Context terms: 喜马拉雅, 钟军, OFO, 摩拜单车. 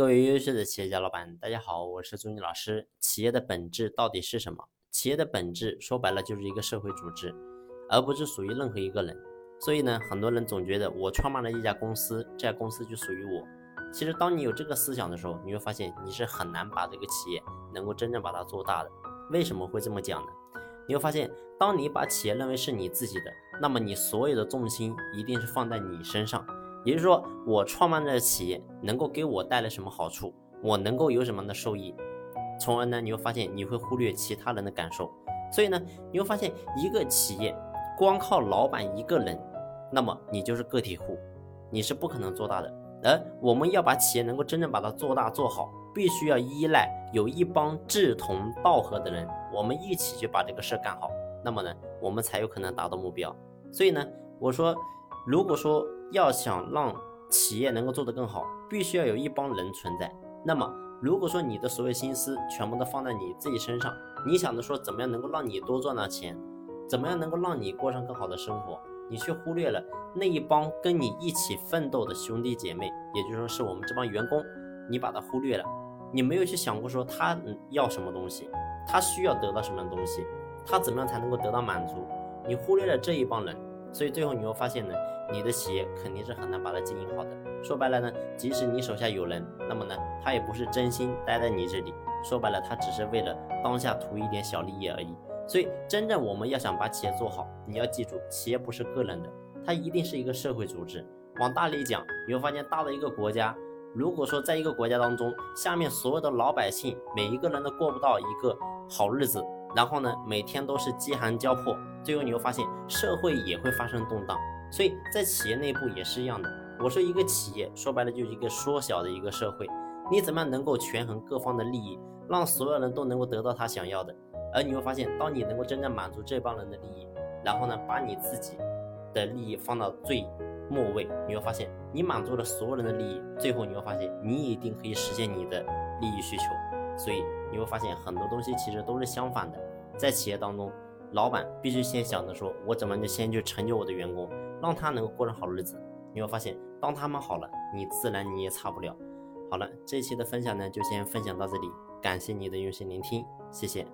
各位优秀的企业家老板，大家好，我是钟军老师。企业的本质到底是什么？企业的本质说白了就是一个社会组织，而不是属于任何一个人。所以呢，很多人总觉得我创办了一家公司，这家公司就属于我。其实当你有这个思想的时候，你会发现你是很难把这个企业能够真正把它做大的。为什么会这么讲呢？你会发现，当你把企业认为是你自己的，那么你所有的重心一定是放在你身上。也就是说，我创办这个企业能够给我带来什么好处，我能够有什么样的受益，从而呢，你会发现你会忽略其他人的感受。所以呢，你会发现一个企业光靠老板一个人，那么你就是个体户，你是不可能做大的。而我们要把企业能够真正把它做大做好，必须要依赖有一帮志同道合的人，我们一起去把这个事干好，那么呢，我们才有可能达到目标。所以呢，我说如果说要想让企业能够做得更好，必须要有一帮人存在。那么如果说你的所有心思全部都放在你自己身上，你想着说怎么样能够让你多赚到钱，怎么样能够让你过上更好的生活，你却忽略了那一帮跟你一起奋斗的兄弟姐妹，也就是说是我们这帮员工，你把他忽略了，你没有去想过说他要什么东西，他需要得到什么东西，他怎么样才能够得到满足，你忽略了这一帮人。所以最后你会发现呢，你的企业肯定是很难把它经营好的。说白了呢，即使你手下有人，那么呢，他也不是真心待在你这里，说白了他只是为了当下图一点小利益而已。所以真正我们要想把企业做好，你要记住，企业不是个人的，它一定是一个社会组织。往大里讲，你会发现大的一个国家，如果说在一个国家当中，下面所有的老百姓每一个人都过不到一个好日子，然后呢，每天都是饥寒交迫，最后你会发现社会也会发生动荡。所以在企业内部也是一样的。我说一个企业说白了就是一个缩小的一个社会，你怎么样能够权衡各方的利益，让所有人都能够得到他想要的。而你会发现，当你能够真正满足这帮人的利益，然后呢，把你自己的利益放到最末位，你会发现你满足了所有人的利益，最后你会发现你一定可以实现你的利益需求。所以你会发现很多东西其实都是相反的。在企业当中，老板必须先想着说我怎么就先去成就我的员工，让他能够过上好日子。你会发现当他们好了，你自然你也差不了。好了，这期的分享呢就先分享到这里，感谢你的用心聆听，谢谢。